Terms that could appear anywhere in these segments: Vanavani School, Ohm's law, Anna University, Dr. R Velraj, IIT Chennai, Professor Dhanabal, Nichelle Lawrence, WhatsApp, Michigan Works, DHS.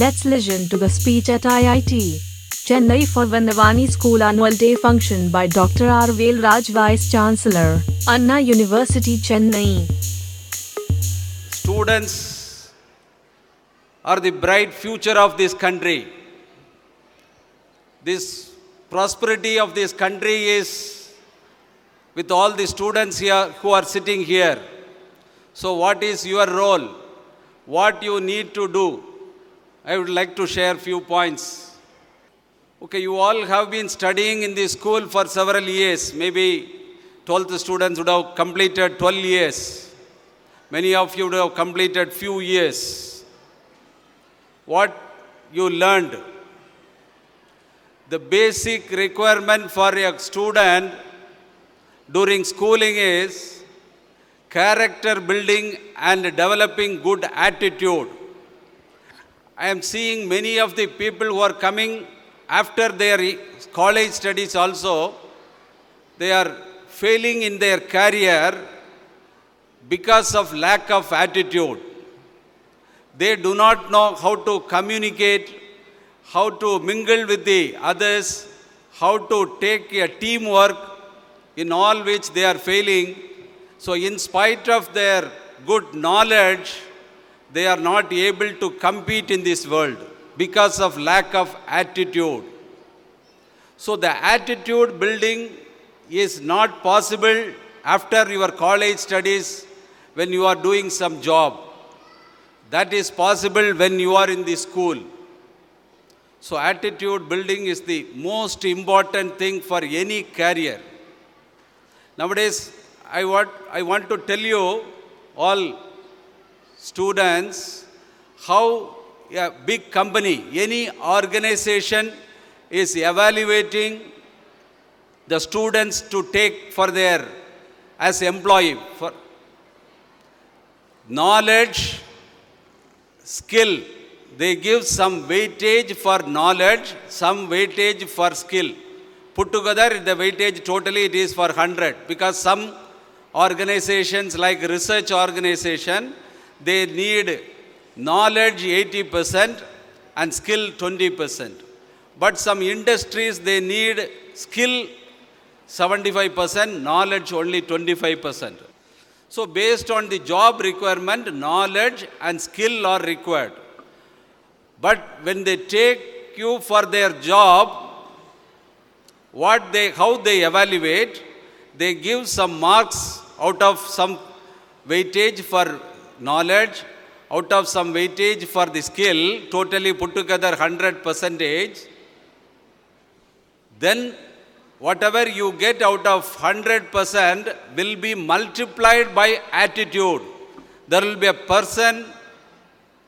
Let's listen to the speech at IIT Chennai for Vanavani School Annual Day Function by Dr. R Velraj, Vice Chancellor, Anna University, Chennai. Students are the bright future of this country. This prosperity of this country is with all the students here who are sitting here. So what is your role? What you need to do? I would like to share few points. Okay, you all have been studying in this school for several years. Maybe 12th students would have completed 12 years. Many of you would have completed few years. What you learned? The basic requirement for a student during schooling is character building and developing good attitude. I am seeing many of the people who are coming after their college studies also, they are failing in their career because of lack of attitude. They do not know how to communicate, how to mingle with the others, how to take a teamwork, in all which they are failing. So in spite of their good knowledge, they are not able to compete in this world because of lack of attitude. So the attitude building is not possible after your college studies when you are doing some job. That is possible when you are in the school. So attitude building is the most important thing for any career. Nowadays, I want to tell you all students how a big company, any organization is evaluating the students to take for their as employee for knowledge, skill. They give some weightage for knowledge, some weightage for skill. Put together the weightage totally it is for 100, because some organizations like research organization, they need knowledge 80% and skill 20%. But some industries, they need skill 75%, knowledge only 25%. So based on the job requirement, knowledge and skill are required. But when they take you for their job, how they evaluate, they give some marks out of some weightage for knowledge, out of some weightage for the skill, totally put together 100%. Then whatever you get out of 100% will be multiplied by attitude. There will be a person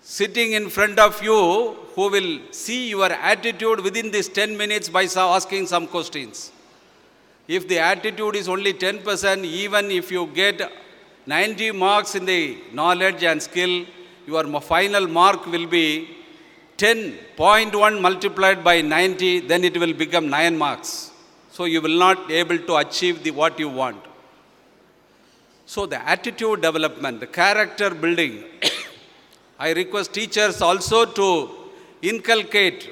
sitting in front of you who will see your attitude within this 10 minutes by asking some questions. If the attitude is only 10%, even if you get 90 marks in the knowledge and skill, your final mark will be 10.1 multiplied by 90, then it will become 9 marks. So you will not be able to achieve what you want. So the attitude development, the character building, I request teachers also to inculcate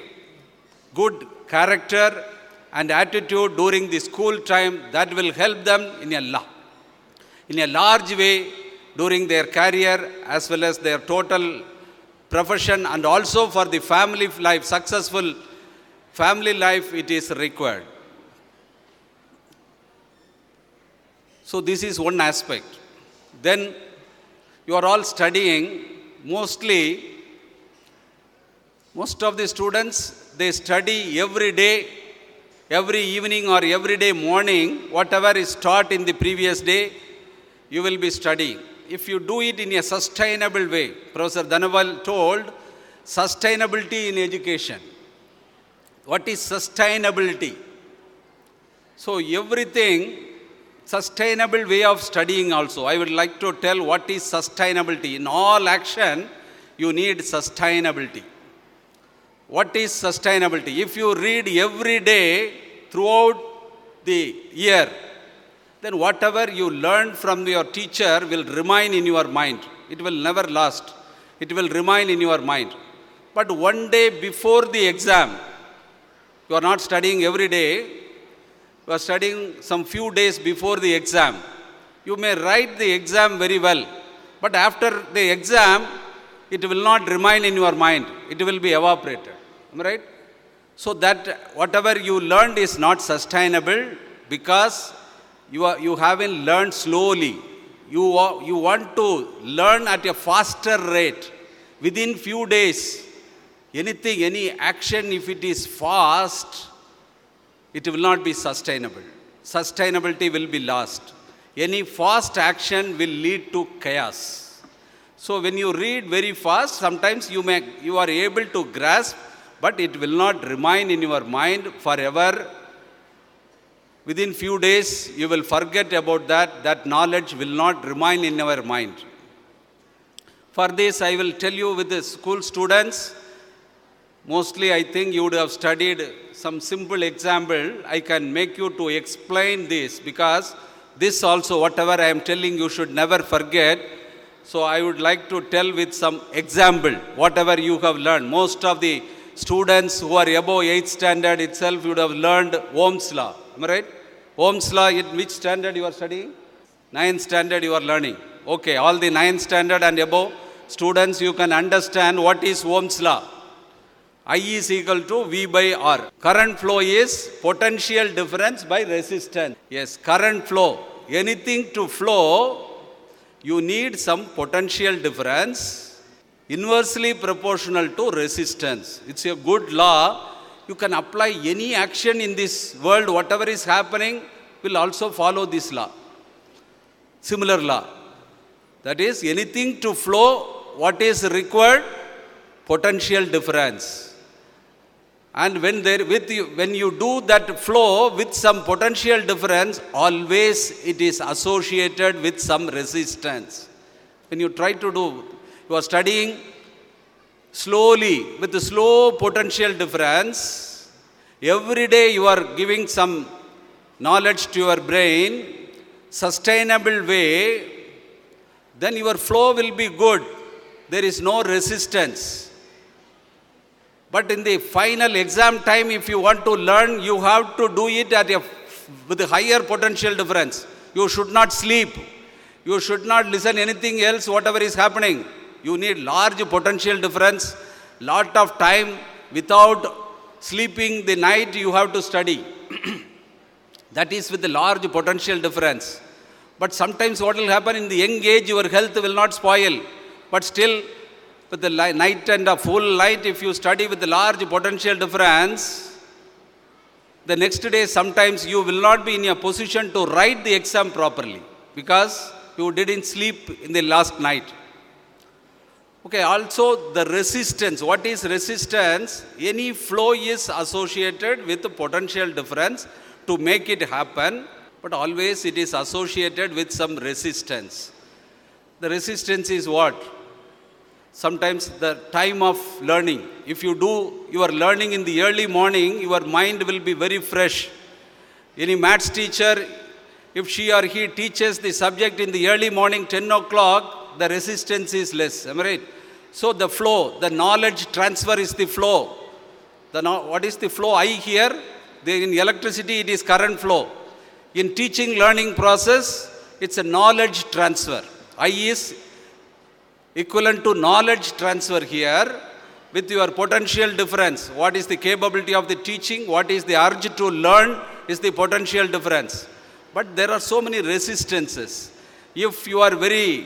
good character and attitude during the school time. That will help them in a large way during their career as well as their total profession, and also for the family life, successful family life it is required. So this is one aspect. Then you are all studying, most of the students, they study every day, every evening or every day morning, whatever is taught in the previous day, you will be studying. If you do it in a sustainable way, Professor Dhanabal told, sustainability in education. What is sustainability? So everything, sustainable way of studying also. I would like to tell what is sustainability. In all action, you need sustainability. What is sustainability? If you read every day throughout the year, then whatever you learn from your teacher will remain in your mind. It will never last. It will remain in your mind. but one day before the exam, you are not studying every day, you are studying some few days before the exam. You may write the exam very well, but after the exam, it will not remain in your mind. It will be evaporated. Am I right? So that whatever you learned is not sustainable because you haven't learned slowly. You want to learn at a faster rate. Within few days, anything, any action, if it is fast, it will not be sustainable. Sustainability will be lost. Any fast action will lead to chaos. So when you read very fast, sometimes you are able to grasp, but it will not remain in your mind forever. Within few days, you will forget about that. That knowledge will not remain in our mind. For this, I will tell you with the school students, mostly I think you would have studied some simple example. I can make you to explain this because this also, whatever I am telling, you should never forget. So I would like to tell with some example, whatever you have learned. Most of the students who are above 8th standard itself, you would have learned Ohm's law. Am I right? Ohm's law, in which standard you are studying? 9th standard you are learning. Okay, all the 9th standard and above students, you can understand what is Ohm's law. I is equal to V by R. Current flow is potential difference by resistance. Yes, current flow. Anything to flow, you need some potential difference inversely proportional to resistance. It's a good law. You can apply any action in this world. Whatever is happening will also follow this law. Similar law. That is, anything to flow, what is required? Potential difference. And when you do that flow with some potential difference, always it is associated with some resistance. When you try to do, you are studying slowly with a slow potential difference. Every day you are giving some knowledge to your brain, sustainable way, then your flow will be good. There is no resistance. But in the final exam time, if you want to learn, you have to do it with a higher potential difference. You should not sleep. You should not listen anything else, whatever is happening. You need large potential difference, lot of time. Without sleeping the night, you have to study. That is with the large potential difference. But sometimes what will happen in the young age, your health will not spoil. But still, with the night and a full light, if you study with the large potential difference, the next day sometimes you will not be in a position to write the exam properly because you didn't sleep in the last night. Okay, also the resistance. What is resistance? Any flow is associated with the potential difference to make it happen, but always it is associated with some resistance. The resistance is what? Sometimes the time of learning. If you do your learning in the early morning, your mind will be very fresh. Any maths teacher, if she or he teaches the subject in the early morning, 10 o'clock, the resistance is less. Am I right? So the flow, the knowledge transfer is the flow. What is the flow? I here, in electricity it is current flow. In teaching learning process, it's a knowledge transfer. I is equivalent to knowledge transfer here with your potential difference. What is the capability of the teaching? What is the urge to learn is the potential difference. But there are so many resistances. If you are very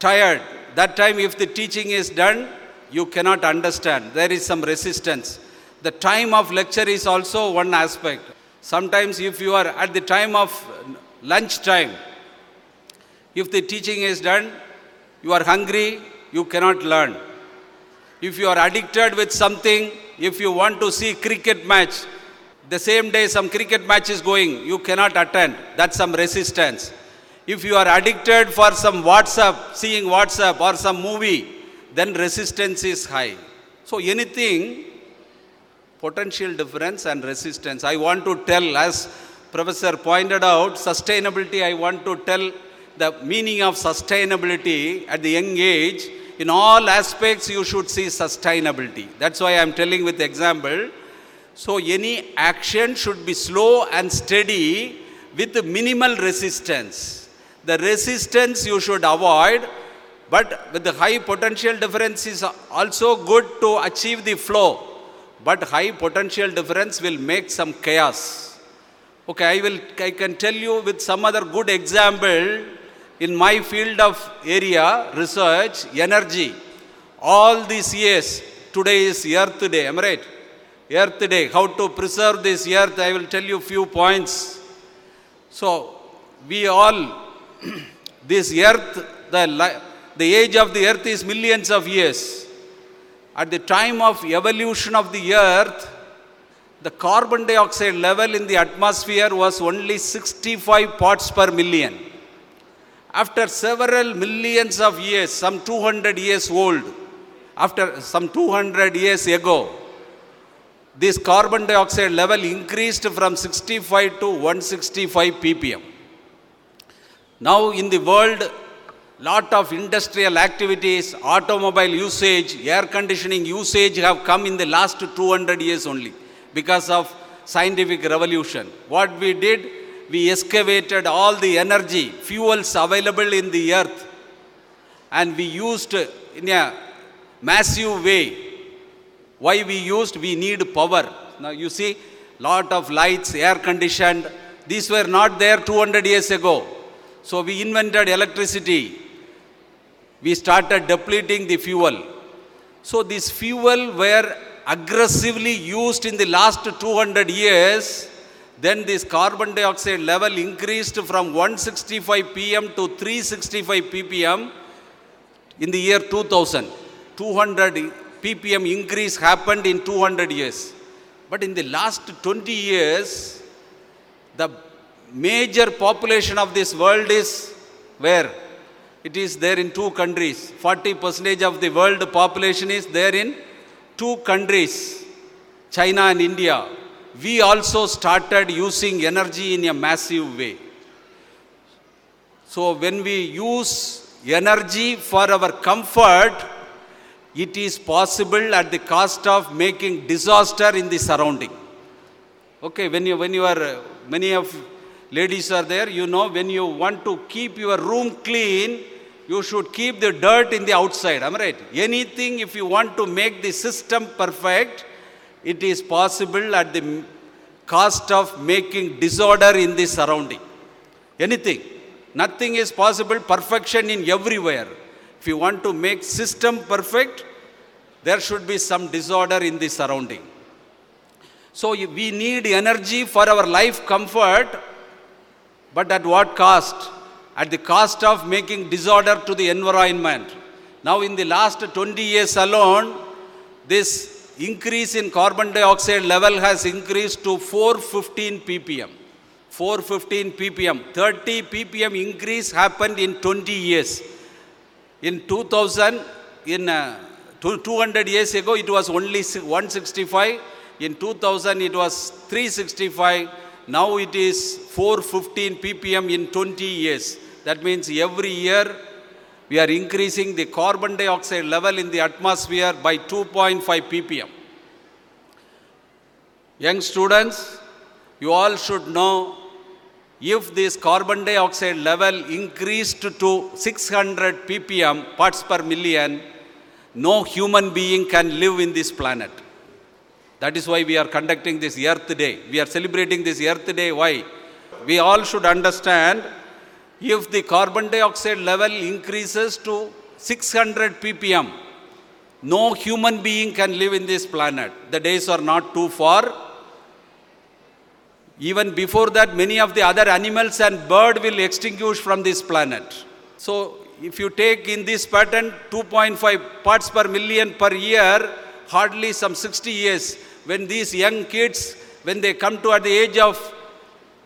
tired, that time if the teaching is done, you cannot understand. There is some resistance. The time of lecture is also one aspect. Sometimes if you are at the time of lunch time, if the teaching is done, you are hungry, you cannot learn. If you are addicted with something, if you want to see cricket match, the same day some cricket match is going, you cannot attend. That's some resistance. If you are addicted for some WhatsApp, seeing WhatsApp or some movie, then resistance is high. So anything, potential difference and resistance. I want to tell, as Professor pointed out, sustainability, I want to tell the meaning of sustainability at the young age in all aspects you should see sustainability. That's why I'm telling with example. So any action should be slow and steady with minimal resistance. The resistance you should avoid, but with the high potential difference is also good to achieve the flow. But high potential difference will make some chaos. Okay, I can tell you with some other good example. In my field of area, research, energy, all these years, today is Earth Day, am I right? Earth Day, how to preserve this earth, I will tell you few points. So, we all, this earth, the age of the earth is millions of years. At the time of evolution of the earth, the carbon dioxide level in the atmosphere was only 65 parts per million. After several millions of years, some 200 years ago, this carbon dioxide level increased from 65 to 165 ppm. Now in the world, lot of industrial activities, automobile usage, air conditioning usage have come in the last 200 years only because of scientific revolution. What we did, we excavated all the energy, fuels available in the earth, and we used in a massive way. Why we used? We need power. Now you see, lot of lights, air conditioned. These were not there 200 years ago. So we invented electricity. We started depleting the fuel. So this fuel were aggressively used in the last 200 years. Then this carbon dioxide level increased from 165 ppm to 365 ppm in the year 2000. 200 ppm increase happened in 200 years. But in the last 20 years, the major population of this world is where? It is there in two countries. 40% of the world population is there in two countries, China and India. We also started using energy in a massive way. So when we use energy for our comfort, it is possible at the cost of making disaster in the surrounding. Okay, when you are, many of ladies are there, you know, when you want to keep your room clean, you should keep the dirt in the outside, am I right? Anything, if you want to make the system perfect, it is possible at the cost of making disorder in the surrounding. Anything. Nothing is possible. Perfection in everywhere. If you want to make system perfect, there should be some disorder in the surrounding. So we need energy for our life comfort, but at what cost? At the cost of making disorder to the environment. Now in the last 20 years alone, this increase in carbon dioxide level has increased to 415 ppm. 415 ppm. 30 ppm increase happened in 20 years. In 200 years ago, it was only 165. In 2000, it was 365. Now it is 415 ppm in 20 years. That means every year, we are increasing the carbon dioxide level in the atmosphere by 2.5 ppm. Young students, you all should know, if this carbon dioxide level increased to 600 ppm parts per million, no human being can live in this planet. That is why we are conducting this Earth Day. We are celebrating this Earth Day. Why? We all should understand, if the carbon dioxide level increases to 600 ppm, no human being can live in this planet. The days are not too far. Even before that, many of the other animals and birds will extinguish from this planet. So if you take in this pattern 2.5 parts per million per year, hardly some 60 years, when these young kids, when they come to at the age of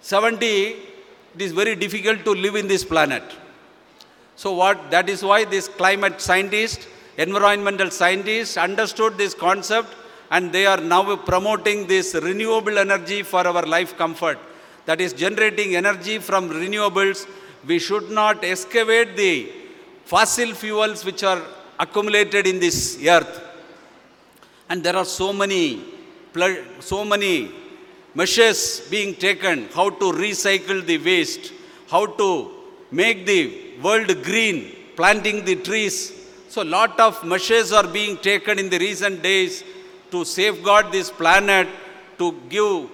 70, it is very difficult to live in this planet. So that is why this climate scientist, environmental scientists understood this concept, and they are now promoting this renewable energy for our life comfort. That is generating energy from renewables. We should not excavate the fossil fuels which are accumulated in this earth. And there are so many measures being taken, how to recycle the waste, how to make the world green, planting the trees. So a lot of measures are being taken in the recent days to safeguard this planet, to give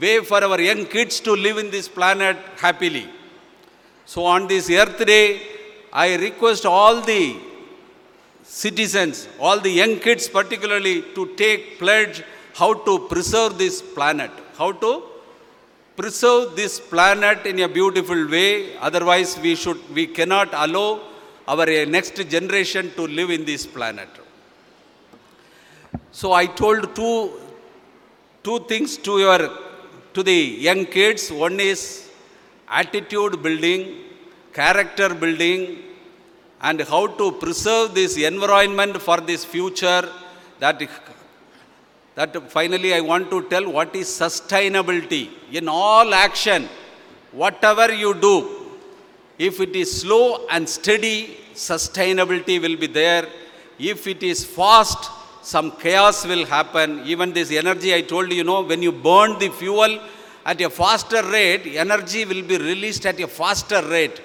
way for our young kids to live in this planet happily. So on this Earth Day, I request all the citizens, all the young kids particularly, to take pledge how to preserve this planet, how to preserve this planet in a beautiful way. Otherwise, we cannot allow our next generation to live in this planet. So I told two things to the young kids. One is attitude building, character building, and how to preserve this environment for this future. That finally I want to tell what is sustainability. In all action, whatever you do, if it is slow and steady, sustainability will be there. If it is fast, some chaos will happen. Even this energy, I told you, when you burn the fuel at a faster rate, energy will be released at a faster rate.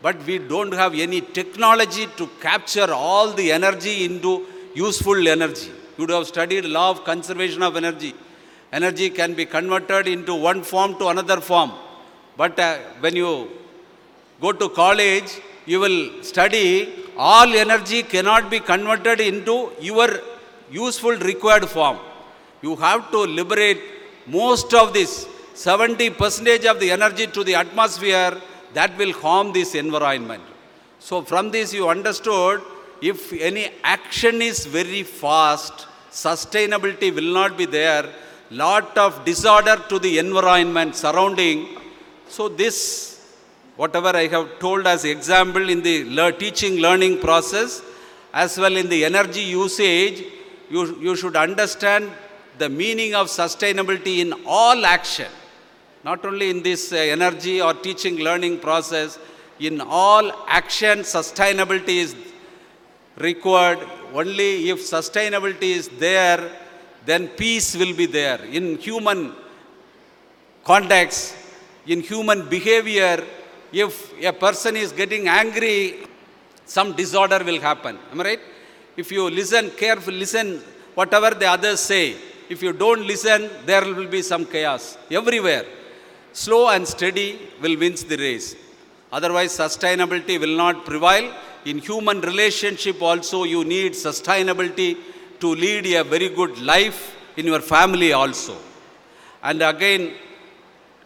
But we don't have any technology to capture all the energy into useful energy. You would have studied law of conservation of energy. Energy can be converted into one form to another form. But when you go to college, you will study all energy cannot be converted into your useful required form. You have to liberate most of this 70% of the energy to the atmosphere that will harm this environment. So from this you understood, if any action is very fast, sustainability will not be there. Lot of disorder to the environment surrounding. So this, whatever I have told as example in the teaching learning process, as well in the energy usage, you should understand the meaning of sustainability in all action. Not only in this energy or teaching learning process, in all action sustainability is required. Only if sustainability is there, then peace will be there. In human context, in human behavior, if a person is getting angry, some disorder will happen. Am I right? If you listen carefully, listen whatever the others say. If you don't listen, there will be some chaos everywhere. Slow and steady will win the race. Otherwise, sustainability will not prevail. In human relationship also, you need sustainability to lead a very good life in your family also. And again,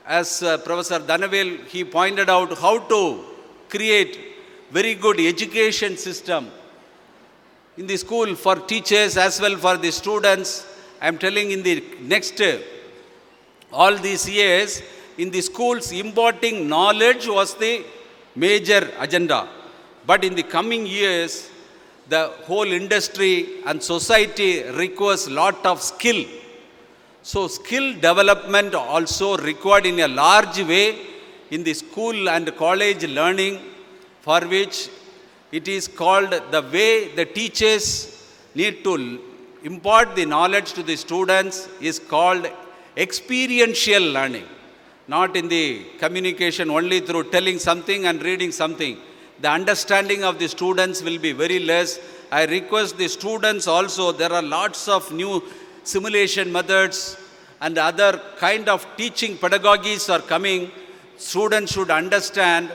as Professor Dhanabal, he pointed out how to create very good education system in the school for teachers as well for the students. I am telling in the next all these years, in the schools, imparting knowledge was the major agenda. But in the coming years, the whole industry and society requires a lot of skill. So skill development also required in a large way in the school and college learning, for which it is called the way the teachers need to impart the knowledge to the students is called experiential learning. Not in the communication only through telling something and reading something. The understanding of the students will be very less. I request the students also, there are lots of new simulation methods and other kind of teaching pedagogies are coming. Students should understand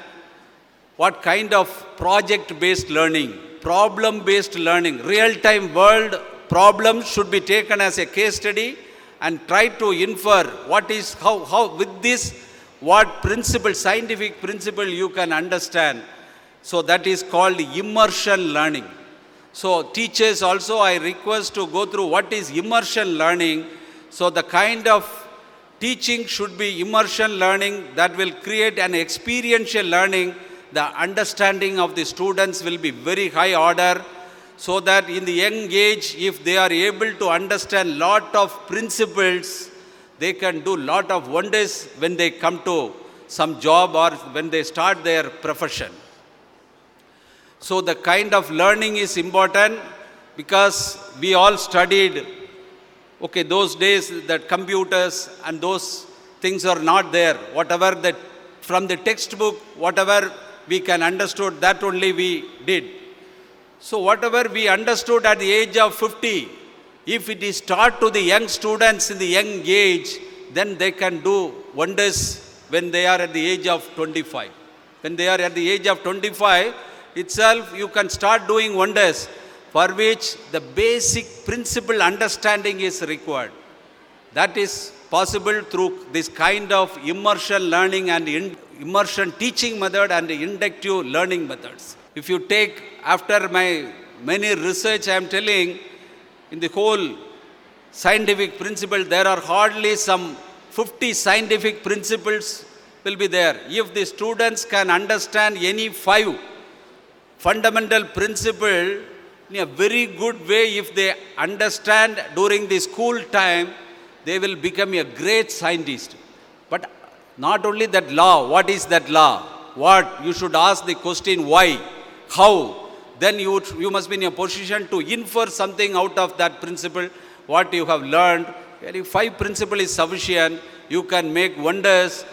what kind of project-based learning, problem-based learning, real-time world problems should be taken as a case study and try to infer what is, how with this, what principle, scientific principle you can understand. So that is called immersion learning. So teachers also I request to go through what is immersion learning. So the kind of teaching should be immersion learning that will create an experiential learning. The understanding of the students will be very high order so that in the young age, if they are able to understand lot of principles, they can do lot of wonders when they come to some job or when they start their profession. So the kind of learning is important because we all studied. Okay, those days that computers and those things are not there. Whatever that from the textbook, whatever we can understood, that only we did. So whatever we understood at the age of 50, if it is taught to the young students in the young age, then they can do wonders when they are at the age of 25. When they are at the age of 25 itself, you can start doing wonders, for which the basic principle understanding is required. That is possible through this kind of immersion learning and immersion teaching method and inductive learning methods. If you take, after my many research, I am telling, in the whole scientific principle, there are hardly some 50 scientific principles will be there. If the students can understand any 5 fundamental principle in a very good way, if they understand during the school time, they will become a great scientist. But not only that law, what is that law? What? You should ask the question why, how. Then you must be in a position to infer something out of that principle, what you have learned. If 5 principles is sufficient, you can make wonders.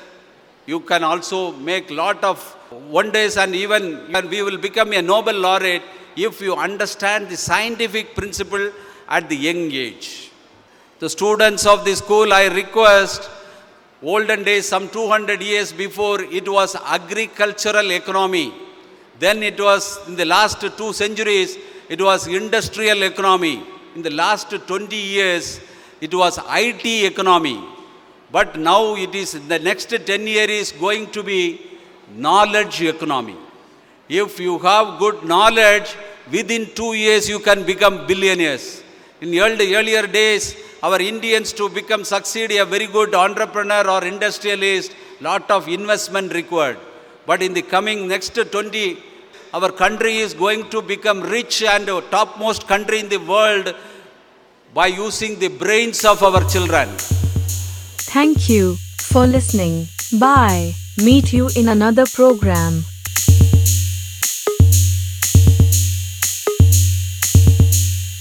You can also make lot of wonders, and even we will become a Nobel laureate if you understand the scientific principle at the young age. The students of the school, I request, olden days, some 200 years before, it was agricultural economy. Then it was, in the last 2 centuries, it was industrial economy. In the last 20 years, it was IT economy. But now it is, in the next 10 years is going to be knowledge economy. If you have good knowledge, within 2 years you can become billionaires. In the earlier days, our Indians to succeed a very good entrepreneur or industrialist, lot of investment required. But in the coming next 20, our country is going to become rich and topmost country in the world by using the brains of our children. Thank you for listening. Bye. Meet you in another program.